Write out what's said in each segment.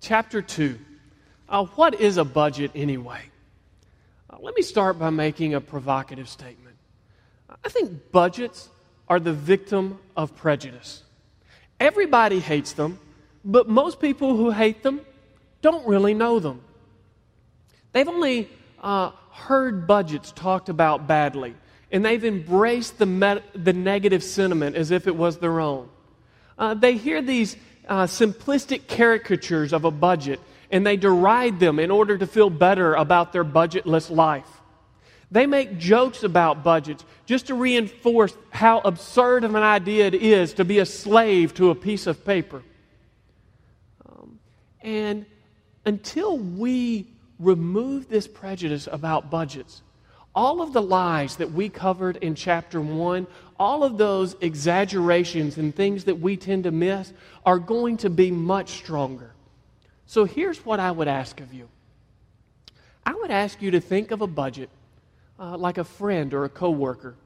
Chapter 2. What is a budget anyway? Let me start by making a provocative statement. I think budgets are the victim of prejudice. Everybody hates them, but most people who hate them don't really know them. They've only heard budgets talked about badly, and they've embraced the negative sentiment as if it was their own. They hear these simplistic caricatures of a budget, and they deride them in order to feel better about their budgetless life. They make jokes about budgets just to reinforce how absurd of an idea it is to be a slave to a piece of paper. And until we remove this prejudice about budgets, all of the lies that we covered in chapter 1, all of those exaggerations and things that we tend to miss are going to be much stronger. So here's what I would ask of you. I would ask you to think of a budget like a friend or a coworker,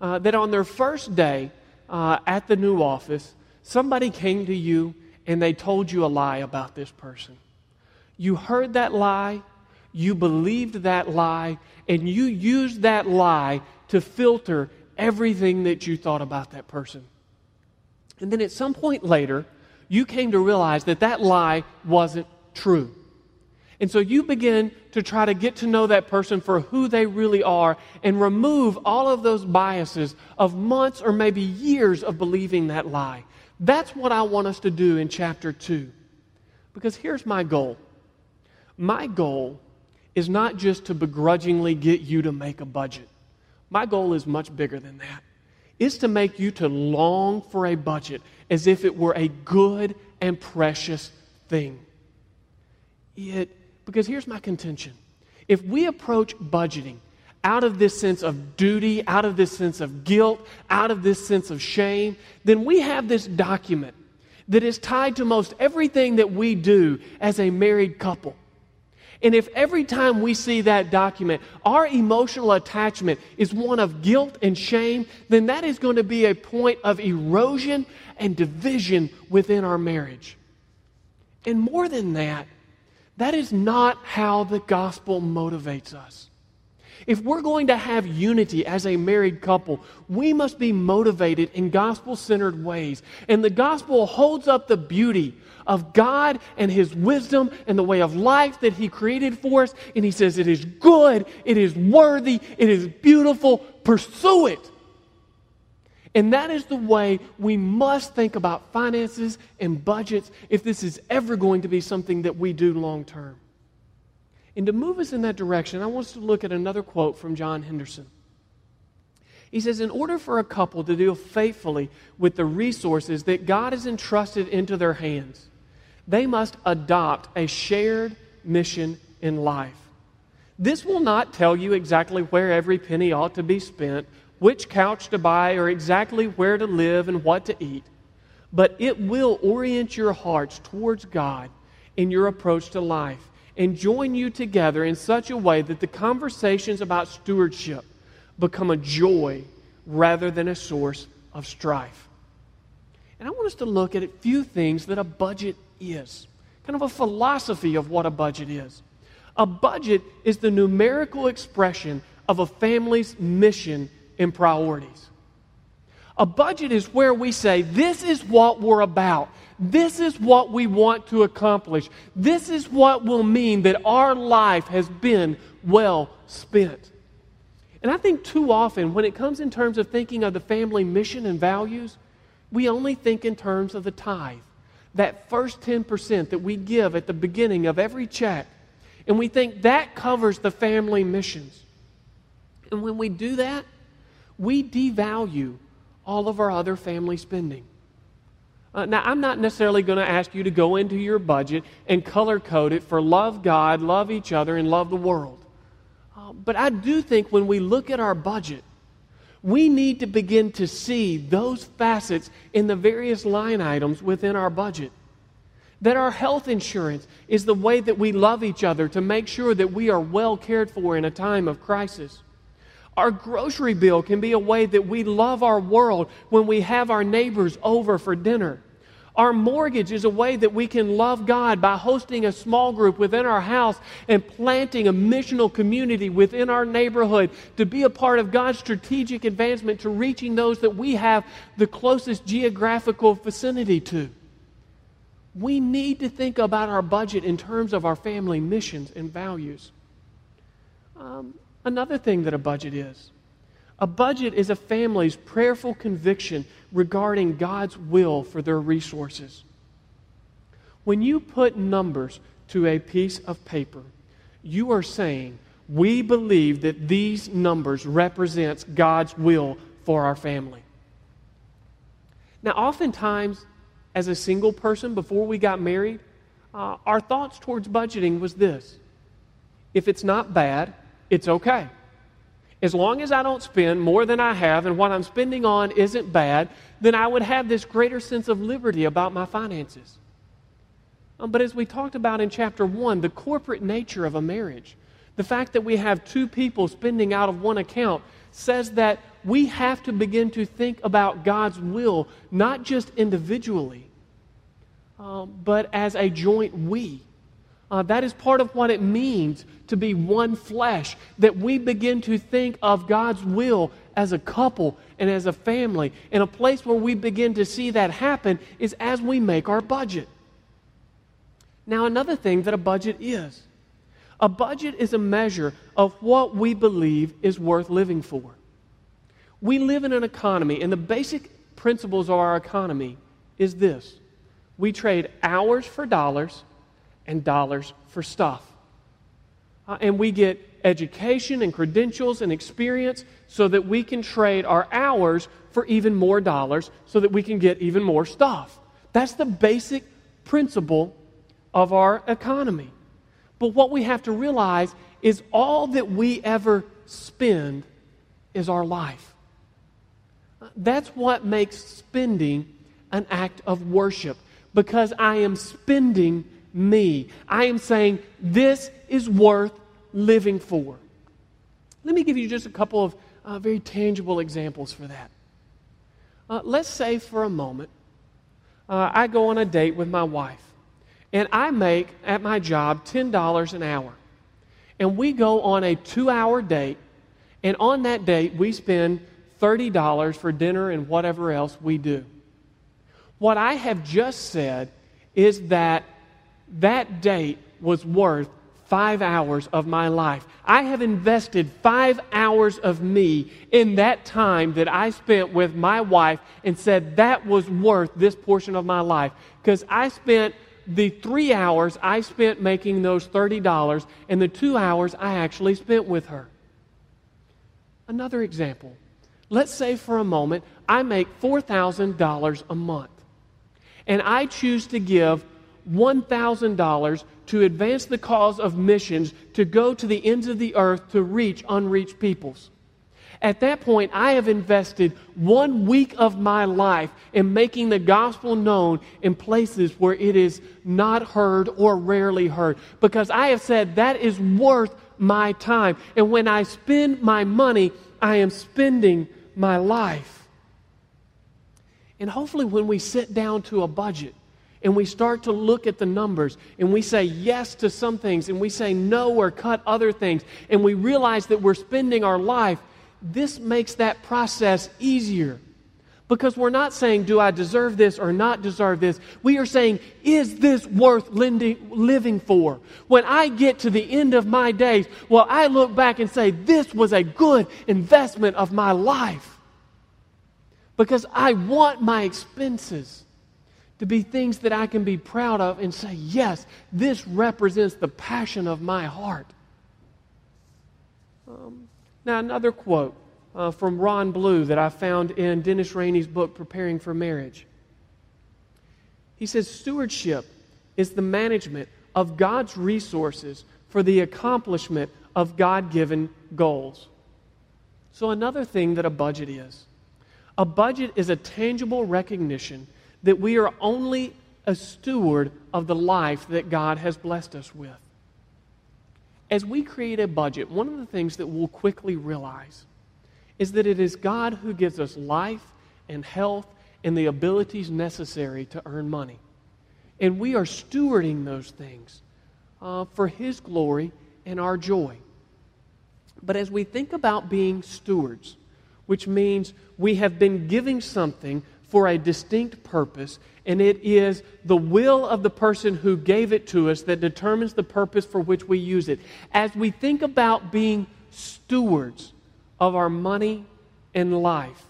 that on their first day at the new office, somebody came to you and they told you a lie about this person. You heard that lie, you believed that lie, and you used that lie to filter everything that you thought about that person. And then at some point later, you came to realize that that lie wasn't true. And so you begin to try to get to know that person for who they really are and remove all of those biases of months or maybe years of believing that lie. That's what I want us to do in chapter 2. Because here's my goal. My goal is not just to begrudgingly get you to make a budget. My goal is much bigger than that. It's to make you to long for a budget as if it were a good and precious thing. Because here's my contention. If we approach budgeting out of this sense of duty, out of this sense of guilt, out of this sense of shame, then we have this document that is tied to most everything that we do as a married couple. And if every time we see that document, our emotional attachment is one of guilt and shame, then that is going to be a point of erosion and division within our marriage. And more than that, that is not how the gospel motivates us. If we're going to have unity as a married couple, we must be motivated in gospel-centered ways. And the gospel holds up the beauty of God and His wisdom and the way of life that He created for us. And He says, it is good, it is worthy, it is beautiful, pursue it. And that is the way we must think about finances and budgets if this is ever going to be something that we do long term. And to move us in that direction, I want us to look at another quote from John Henderson. He says, in order for a couple to deal faithfully with the resources that God has entrusted into their hands, they must adopt a shared mission in life. This will not tell you exactly where every penny ought to be spent, which couch to buy, or exactly where to live and what to eat, but it will orient your hearts towards God in your approach to life and join you together in such a way that the conversations about stewardship become a joy rather than a source of strife. And I want us to look at a few things that a budget is, kind of a philosophy of what a budget is. A budget is the numerical expression of a family's mission and priorities. A budget is where we say, this is what we're about. This is what we want to accomplish. This is what will mean that our life has been well spent. And I think too often when it comes in terms of thinking of the family mission and values, we only think in terms of the tithe, that first 10% that we give at the beginning of every check. And we think that covers the family missions. And when we do that, we devalue all of our other family spending. Now, I'm not necessarily going to ask you to go into your budget and color code it for love God, love each other, and love the world. But I do think when we look at our budget, we need to begin to see those facets in the various line items within our budget. That our health insurance is the way that we love each other to make sure that we are well cared for in a time of crisis. Our grocery bill can be a way that we love our world when we have our neighbors over for dinner. Our mortgage is a way that we can love God by hosting a small group within our house and planting a missional community within our neighborhood to be a part of God's strategic advancement to reaching those that we have the closest geographical vicinity to. We need to think about our budget in terms of our family missions and values. Another thing that a budget is. A budget is a family's prayerful conviction regarding God's will for their resources. When you put numbers to a piece of paper, you are saying, we believe that these numbers represents God's will for our family. Now, oftentimes, as a single person, before we got married, our thoughts towards budgeting was this. If it's not bad, it's okay. As long as I don't spend more than I have and what I'm spending on isn't bad, then I would have this greater sense of liberty about my finances. But as we talked about in chapter 1, the corporate nature of a marriage, the fact that we have two people spending out of one account says that we have to begin to think about God's will, not just individually, but as a joint we. That is part of what it means to be one flesh, that we begin to think of God's will as a couple and as a family. And a place where we begin to see that happen is as we make our budget. Now, another thing that a budget is. A budget is a measure of what we believe is worth living for. We live in an economy, and the basic principles of our economy is this. We trade hours for dollars and dollars for stuff. And we get education and credentials and experience so that we can trade our hours for even more dollars so that we can get even more stuff. That's the basic principle of our economy. But what we have to realize is all that we ever spend is our life. That's what makes spending an act of worship, because I am spending me. I am saying this is worth living for. Let me give you just a couple of very tangible examples for that. Let's say for a moment I go on a date with my wife, and I make at my job $10 an hour. And we go on a 2-hour date, and on that date we spend $30 for dinner and whatever else we do. What I have just said is that date was worth 5 hours of my life. I have invested 5 hours of me in that time that I spent with my wife and said that was worth this portion of my life, because I spent the 3 hours I spent making those $30 and the 2 hours I actually spent with her. Another example. Let's say for a moment I make $4,000 a month, and I choose to give $1,000 to advance the cause of missions to go to the ends of the earth to reach unreached peoples. At that point, I have invested 1 week of my life in making the gospel known in places where it is not heard or rarely heard, because I have said that is worth my time. And when I spend my money, I am spending my life. And hopefully when we sit down to a budget, and we start to look at the numbers, and we say yes to some things, and we say no or cut other things, and we realize that we're spending our life, this makes that process easier. Because we're not saying, do I deserve this or not deserve this? We are saying, is this worth living for? When I get to the end of my days, well, I look back and say, this was a good investment of my life. Because I want my expenses to be things that I can be proud of and say, yes, this represents the passion of my heart. Now, another quote from Ron Blue that I found in Dennis Rainey's book, Preparing for Marriage. He says stewardship is the management of God's resources for the accomplishment of God-given goals. So another thing that a budget is. A budget is a tangible recognition that we are only a steward of the life that God has blessed us with. As we create a budget, one of the things that we'll quickly realize is that it is God who gives us life and health and the abilities necessary to earn money. And we are stewarding those things for His glory and our joy. But as we think about being stewards, which means we have been giving something for a distinct purpose, and it is the will of the person who gave it to us that determines the purpose for which we use it. As we think about being stewards of our money and life,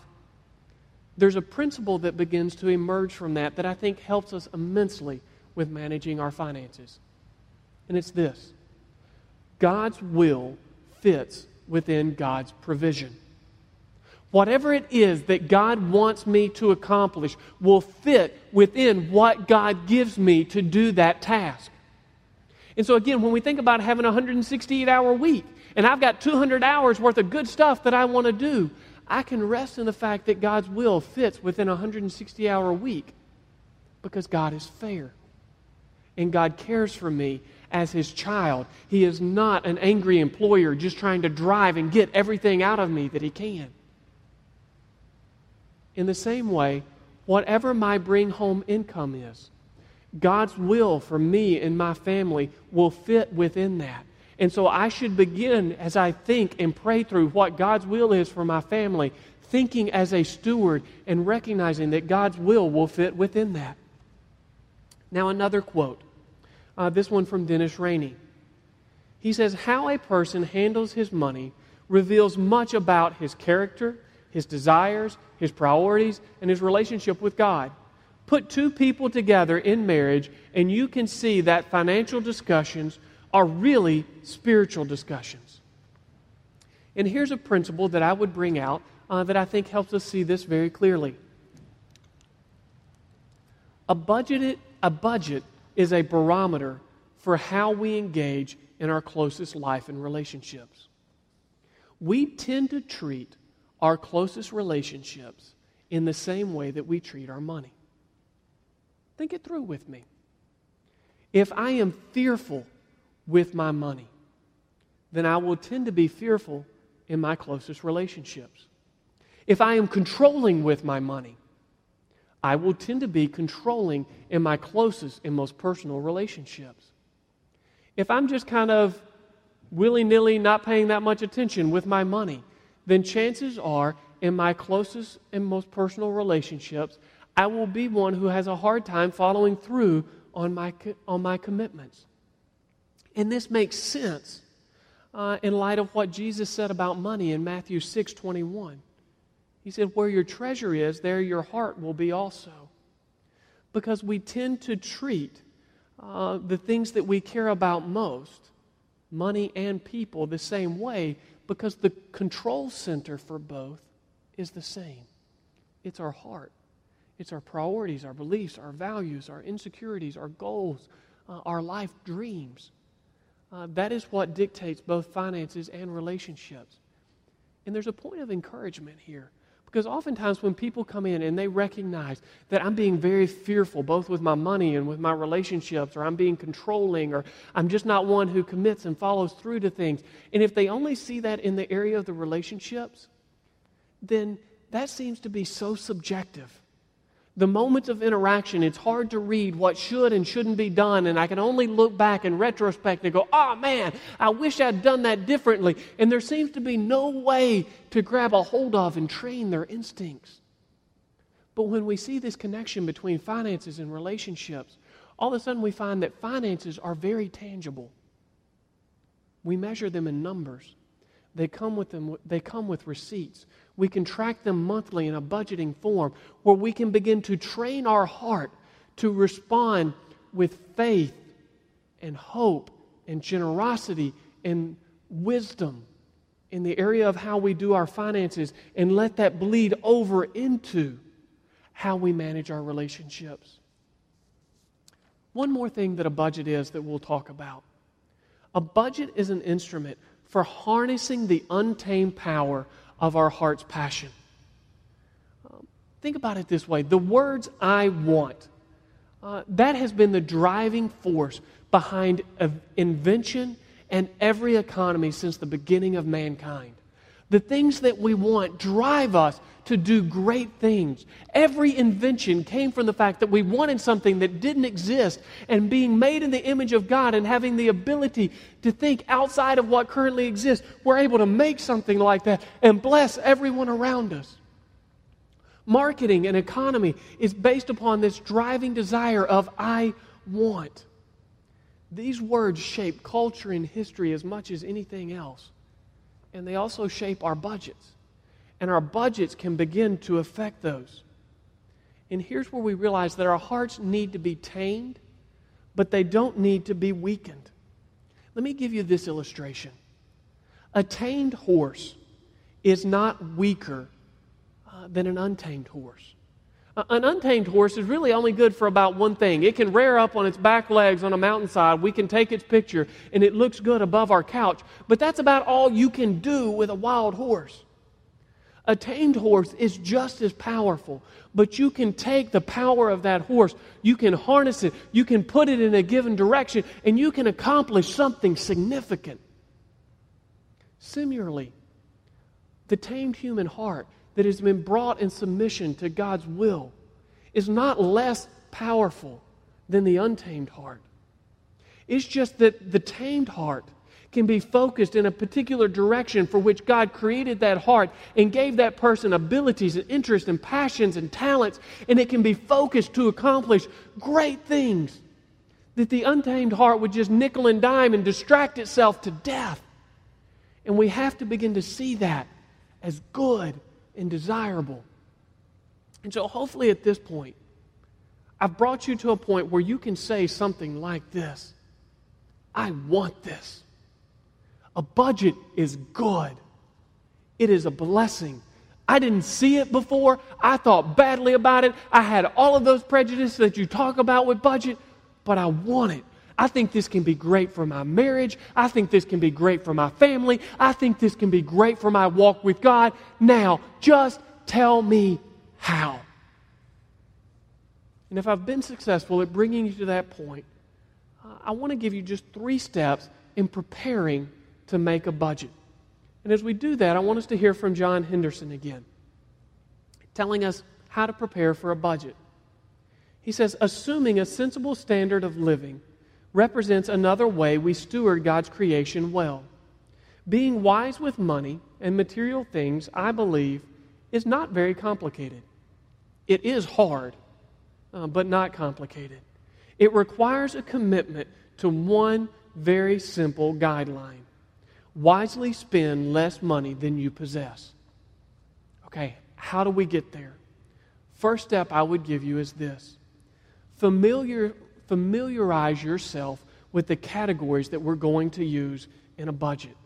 there's a principle that begins to emerge from that I think helps us immensely with managing our finances. And it's this: God's will fits within God's provision. Whatever it is that God wants me to accomplish will fit within what God gives me to do that task. And so again, when we think about having a 168-hour week, and I've got 200 hours worth of good stuff that I want to do, I can rest in the fact that God's will fits within a 160-hour week because God is fair. And God cares for me as His child. He is not an angry employer just trying to drive and get everything out of me that He can. In the same way, whatever my bring-home income is, God's will for me and my family will fit within that. And so I should begin, as I think and pray through what God's will is for my family, thinking as a steward and recognizing that God's will fit within that. Now, another quote, this one from Dennis Rainey. He says, "How a person handles his money reveals much about his character, his desires, his priorities, and his relationship with God. Put two people together in marriage, and you can see that financial discussions are really spiritual discussions." And here's a principle that I would bring out that I think helps us see this very clearly. A budget is a barometer for how we engage in our closest life and relationships. We tend to treat our closest relationships in the same way that we treat our money. Think it through with me. If I am fearful with my money, then I will tend to be fearful in my closest relationships. If I am controlling with my money, I will tend to be controlling in my closest and most personal relationships. If I'm just kind of willy-nilly not paying that much attention with my money, then chances are in my closest and most personal relationships, I will be one who has a hard time following through on my commitments. And this makes sense in light of what Jesus said about money in Matthew 6:21. He said, "Where your treasure is, there your heart will be also." Because we tend to treat the things that we care about most, money and people, the same way because the control center for both is the same. It's our heart. It's our priorities, our beliefs, our values, our insecurities, our goals, our life dreams. That is what dictates both finances and relationships. And there's a point of encouragement here, because oftentimes when people come in and they recognize that I'm being very fearful both with my money and with my relationships, or I'm being controlling, or I'm just not one who commits and follows through to things, and if they only see that in the area of the relationships, then that seems to be so subjective. The moments of interaction, it's hard to read what should and shouldn't be done, and I can only look back in retrospect and go, "Oh man, I wish I'd done that differently." And there seems to be no way to grab a hold of and train their instincts. But when we see this connection between finances and relationships, all of a sudden we find that finances are very tangible. We measure them in numbers. They come with receipts. We can track them monthly in a budgeting form where we can begin to train our heart to respond with faith and hope and generosity and wisdom in the area of how we do our finances, and let that bleed over into how we manage our relationships. One more thing that a budget is that we'll talk about. A budget is an instrument for harnessing the untamed power of our heart's passion. Think about it this way. The words "I want," that has been the driving force behind invention and every economy since the beginning of mankind. The things that we want drive us to do great things. Every invention came from the fact that we wanted something that didn't exist, and being made in the image of God and having the ability to think outside of what currently exists, we're able to make something like that and bless everyone around us. Marketing and economy is based upon this driving desire of "I want." These words shape culture and history as much as anything else. And they also shape our budgets. And our budgets can begin to affect those. And here's where we realize that our hearts need to be tamed, but they don't need to be weakened. Let me give you this illustration. A tamed horse is not weaker than an untamed horse. An untamed horse is really only good for about one thing. It can rear up on its back legs on a mountainside. We can take its picture, and it looks good above our couch. But that's about all you can do with a wild horse. A tamed horse is just as powerful, but you can take the power of that horse. You can harness it. You can put it in a given direction, and you can accomplish something significant. Similarly, the tamed human heart that has been brought in submission to God's will is not less powerful than the untamed heart. It's just that the tamed heart can be focused in a particular direction for which God created that heart and gave that person abilities and interests and passions and talents, and it can be focused to accomplish great things that the untamed heart would just nickel and dime and distract itself to death. And we have to begin to see that as good and desirable. And so hopefully at this point, I've brought you to a point where you can say something like this: I want this. A budget is good. It is a blessing. I didn't see it before. I thought badly about it. I had all of those prejudices that you talk about with budget, but I want it. I think this can be great for my marriage. I think this can be great for my family. I think this can be great for my walk with God. Now, just tell me how. And if I've been successful at bringing you to that point, I want to give you just 3 steps in preparing to make a budget. And as we do that, I want us to hear from John Henderson again, telling us how to prepare for a budget. He says, assuming a sensible standard of living represents another way we steward God's creation well. Being wise with money and material things, I believe, is not very complicated. It is hard, but not complicated. It requires a commitment to one very simple guideline: wisely spend less money than you possess. Okay, how do we get there? First step I would give you is this: familiarize yourself with the categories that we're going to use in a budget.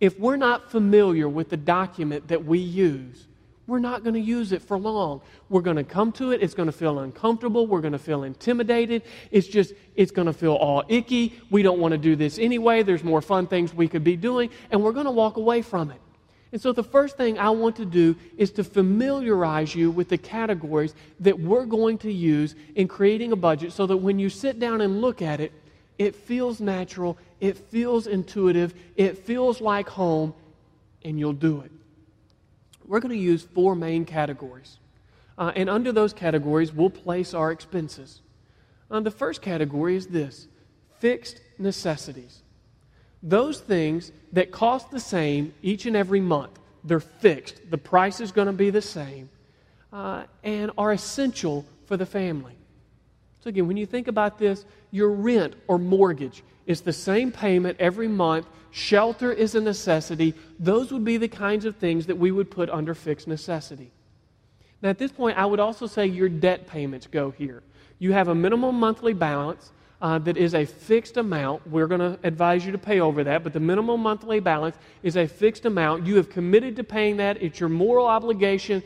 If we're not familiar with the document that we use, we're not going to use it for long. We're going to come to it. It's going to feel uncomfortable. We're going to feel intimidated. It's going to feel all icky. We don't want to do this anyway. There's more fun things we could be doing, and we're going to walk away from it. And so the first thing I want to do is to familiarize you with the categories that we're going to use in creating a budget so that when you sit down and look at it, it feels natural, it feels intuitive, it feels like home, and you'll do it. We're going to use 4 main categories. And under those categories, we'll place our expenses. The first category is this: fixed necessities. Those things that cost the same each and every month. They're fixed. The price is going to be the same, and are essential for the family. So again, when you think about this, your rent or mortgage is the same payment every month. Shelter is a necessity. Those would be the kinds of things that we would put under fixed necessity. Now at this point, I would also say your debt payments go here. You have a minimum monthly balance that is a fixed amount. We're going to advise you to pay over that, but the minimum monthly balance is a fixed amount. You have committed to paying that. It's your moral obligation,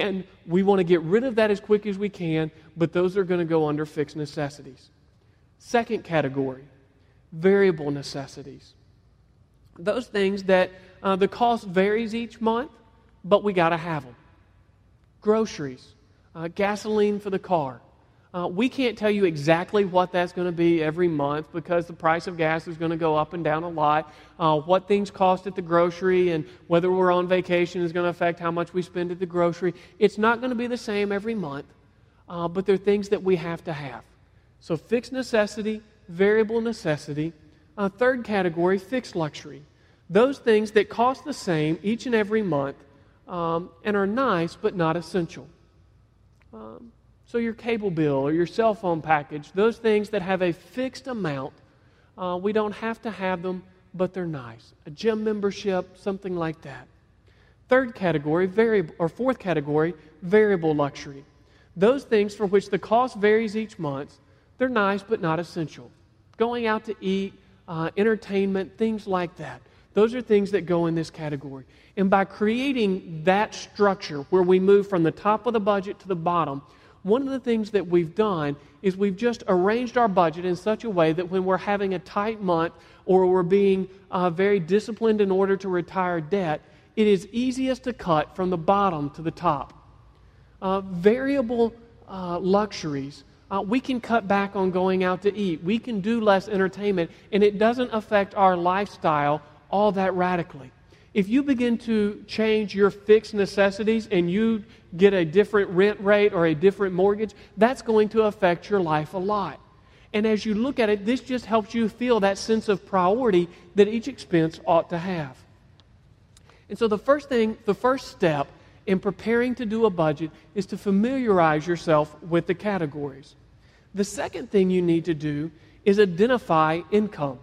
and we want to get rid of that as quick as we can, but those are going to go under fixed necessities. Second category, variable necessities. Those things that the cost varies each month, but we got to have them. Groceries, gasoline for the car. We can't tell you exactly what that's going to be every month because the price of gas is going to go up and down a lot. What things cost at the grocery and whether we're on vacation is going to affect how much we spend at the grocery. It's not going to be the same every month, but they're things that we have to have. So fixed necessity, variable necessity. Third category, fixed luxury. Those things that cost the same each and every month and are nice but not essential. So your cable bill or your cell phone package, those things that have a fixed amount, we don't have to have them, but they're nice. A gym membership, something like that. Third category, fourth category, variable luxury. Those things for which the cost varies each month, they're nice but not essential. Going out to eat, entertainment, things like that. Those are things that go in this category. And by creating that structure where we move from the top of the budget to the bottom, one of the things that we've done is we've just arranged our budget in such a way that when we're having a tight month or we're being very disciplined in order to retire debt, it is easiest to cut from the bottom to the top. Variable luxuries. We can cut back on going out to eat. We can do less entertainment, and it doesn't affect our lifestyle all that radically. If you begin to change your fixed necessities and you get a different rent rate or a different mortgage, that's going to affect your life a lot. And as you look at it, this just helps you feel that sense of priority that each expense ought to have. And so the first step in preparing to do a budget is to familiarize yourself with the categories. The second thing you need to do is identify income.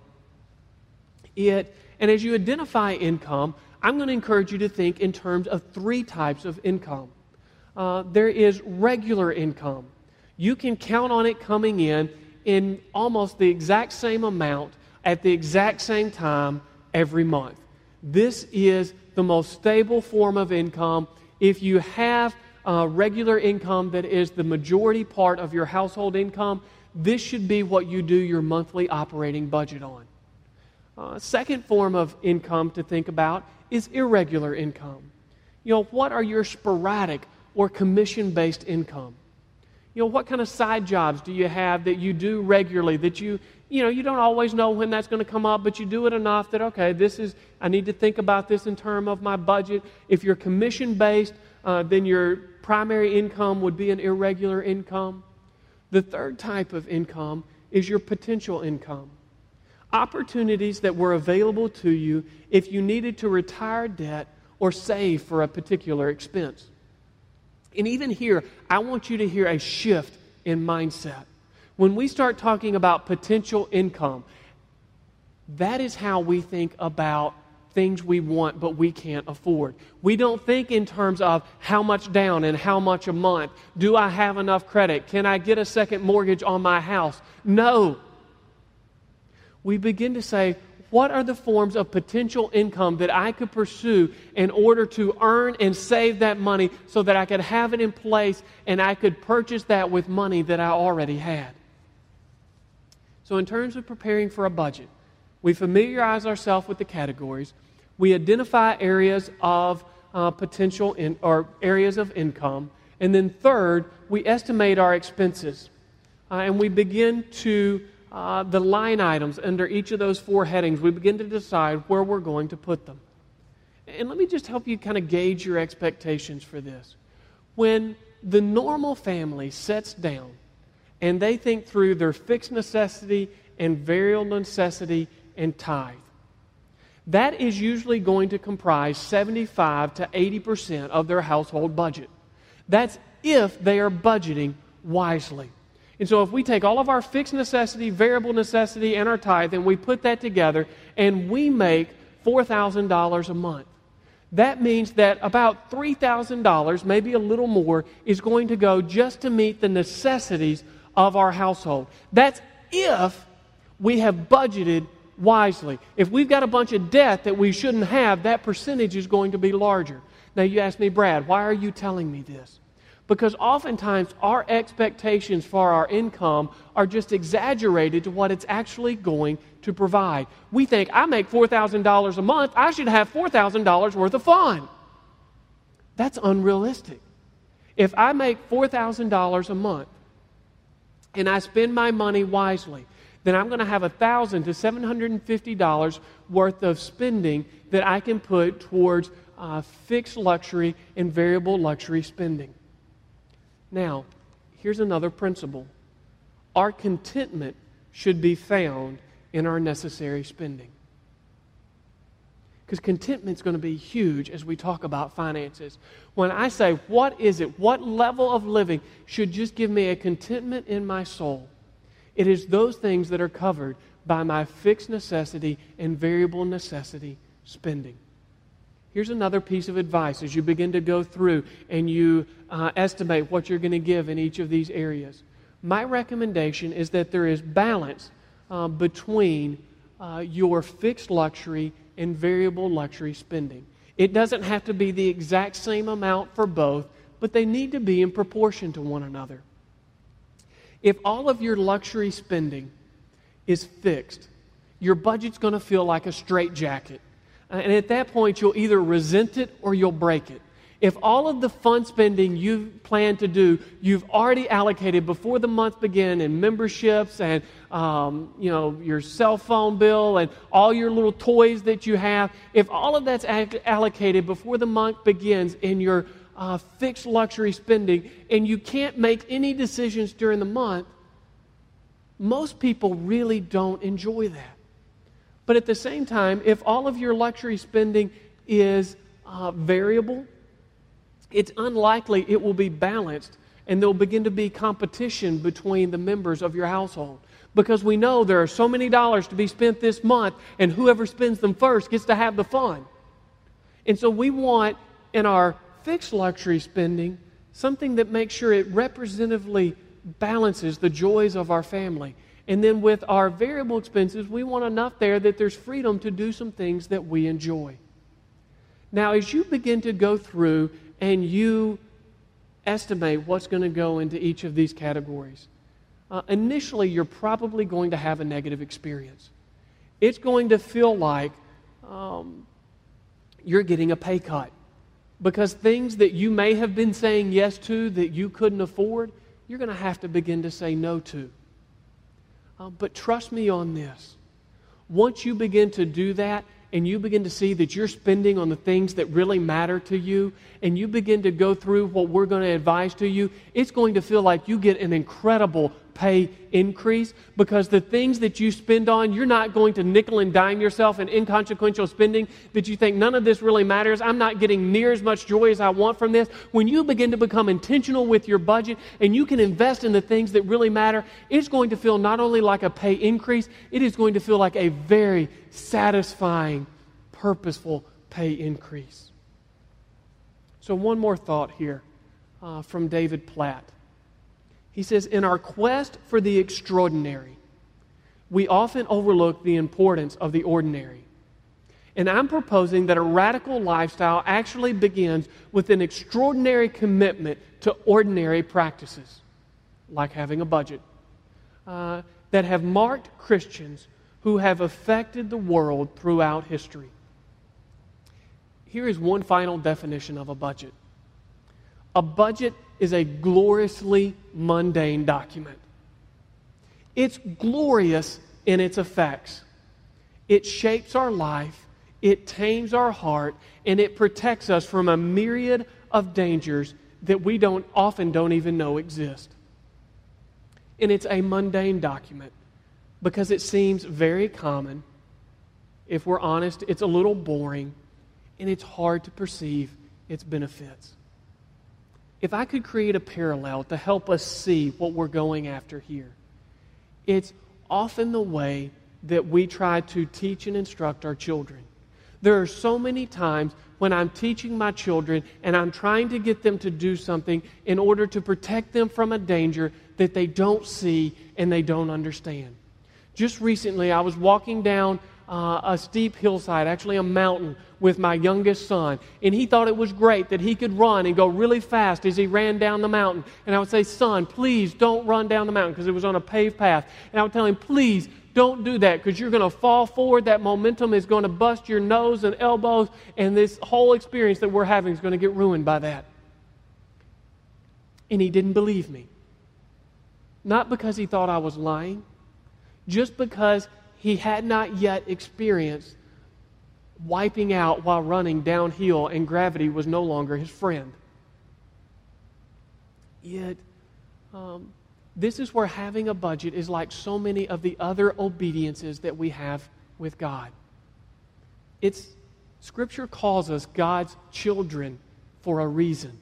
And as you identify income, I'm going to encourage you to think in terms of three types of income. There is regular income. You can count on it coming in almost the exact same amount at the exact same time every month. This is the most stable form of income. If you have regular income that is the majority part of your household income, this should be what you do your monthly operating budget on. Second form of income to think about is irregular income. You know, what are your sporadic or commission-based income? You know, what kind of side jobs do you have that you do regularly that you don't always know when that's going to come up, but you do it enough that, okay, I need to think about this in terms of my budget. If you're commission-based, then your primary income would be an irregular income. The third type of income is your potential income. Opportunities that were available to you if you needed to retire debt or save for a particular expense. And even here, I want you to hear a shift in mindset. When we start talking about potential income, that is how we think about things we want but we can't afford. We don't think in terms of how much down and how much a month. Do I have enough credit? Can I get a second mortgage on my house? No. We begin to say, what are the forms of potential income that I could pursue in order to earn and save that money so that I could have it in place and I could purchase that with money that I already had? So in terms of preparing for a budget, we familiarize ourselves with the categories. We identify areas of areas of income. And then third, we estimate our expenses. And we begin to the line items under each of those four headings, we begin to decide where we're going to put them. And let me just help you kind of gauge your expectations for this. When the normal family sits down and they think through their fixed necessity and variable necessity and tithe, that is usually going to comprise 75 to 80% of their household budget. That's if they are budgeting wisely. And so if we take all of our fixed necessity, variable necessity, and our tithe, and we put that together, and we make $4,000 a month, that means that about $3,000, maybe a little more, is going to go just to meet the necessities of our household. That's if we have budgeted wisely. If we've got a bunch of debt that we shouldn't have, that percentage is going to be larger. Now you ask me, Brad, why are you telling me this? Because oftentimes our expectations for our income are just exaggerated to what it's actually going to provide. We think, I make $4,000 a month, I should have $4,000 worth of fun. That's unrealistic. If I make $4,000 a month and I spend my money wisely, then I'm going to have $1,000 to $750 worth of spending that I can put towards fixed luxury and variable luxury spending. Now, here's another principle. Our contentment should be found in our necessary spending. Because contentment's going to be huge as we talk about finances. When I say, what is it? What level of living should just give me a contentment in my soul? It is those things that are covered by my fixed necessity and variable necessity spending. Here's another piece of advice as you begin to go through and you estimate what you're going to give in each of these areas. My recommendation is that there is balance between your fixed luxury and variable luxury spending. It doesn't have to be the exact same amount for both, but they need to be in proportion to one another. If all of your luxury spending is fixed, your budget's going to feel like a straitjacket. And at that point, you'll either resent it or you'll break it. If all of the fun spending you plan to do, you've already allocated before the month begins in memberships and your cell phone bill and all your little toys that you have, if all of that's allocated before the month begins in your fixed luxury spending, and you can't make any decisions during the month, most people really don't enjoy that. But at the same time, if all of your luxury spending is variable, it's unlikely it will be balanced, and there will begin to be competition between the members of your household. Because we know there are so many dollars to be spent this month, and whoever spends them first gets to have the fun. And so we want, in our fixed luxury spending, something that makes sure it representatively balances the joys of our family. And then with our variable expenses, we want enough there that there's freedom to do some things that we enjoy. Now, as you begin to go through and you estimate what's going to go into each of these categories, initially you're probably going to have a negative experience. It's going to feel like you're getting a pay cut. Because things that you may have been saying yes to that you couldn't afford, you're going to have to begin to say no to. But trust me on this. Once you begin to do that and you begin to see that you're spending on the things that really matter to you and you begin to go through what we're going to advise to you, it's going to feel like you get an incredible pay increase because the things that you spend on, you're not going to nickel and dime yourself in inconsequential spending that you think none of this really matters. I'm not getting near as much joy as I want from this. When you begin to become intentional with your budget and you can invest in the things that really matter, it's going to feel not only like a pay increase, it is going to feel like a very satisfying, purposeful pay increase. So one more thought here from David Platt. He says, in our quest for the extraordinary, we often overlook the importance of the ordinary. And I'm proposing that a radical lifestyle actually begins with an extraordinary commitment to ordinary practices, like having a budget, that have marked Christians who have affected the world throughout history. Here is one final definition of a budget. A budget is a gloriously mundane document. It's glorious in its effects. It shapes our life, it tames our heart, and it protects us from a myriad of dangers that we often don't even know exist. And it's a mundane document because it seems very common. If we're honest, it's a little boring, and it's hard to perceive its benefits. If I could create a parallel to help us see what we're going after here, it's often the way that we try to teach and instruct our children. There are so many times when I'm teaching my children and I'm trying to get them to do something in order to protect them from a danger that they don't see and they don't understand. Just recently, I was walking down a steep hillside, actually a mountain, with my youngest son. And he thought it was great that he could run and go really fast as he ran down the mountain. And I would say, son, please don't run down the mountain, because it was on a paved path. And I would tell him, please don't do that, because you're going to fall forward. That momentum is going to bust your nose and elbows, and this whole experience that we're having is going to get ruined by that. And he didn't believe me. Not because he thought I was lying, just because he had not yet experienced wiping out while running downhill, and gravity was no longer his friend. Yet, this is where having a budget is like so many of the other obediences that we have with God. Scripture calls us God's children for a reason,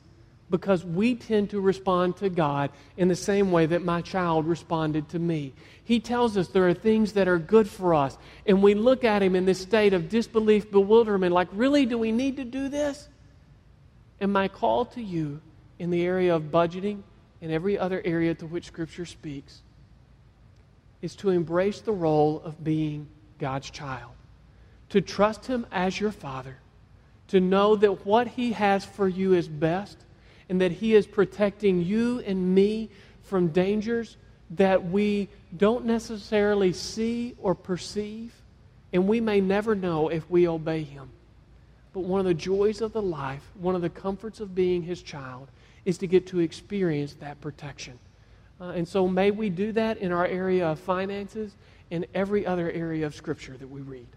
because we tend to respond to God in the same way that my child responded to me. He tells us there are things that are good for us, and we look at him in this state of disbelief, bewilderment, like, really, do we need to do this? And my call to you in the area of budgeting and every other area to which Scripture speaks is to embrace the role of being God's child, to trust him as your Father, to know that what he has for you is best, and that he is protecting you and me from dangers that we don't necessarily see or perceive, and we may never know if we obey him. But one of the joys of the life, one of the comforts of being his child, is to get to experience that protection. And so may we do that in our area of finances and every other area of Scripture that we read.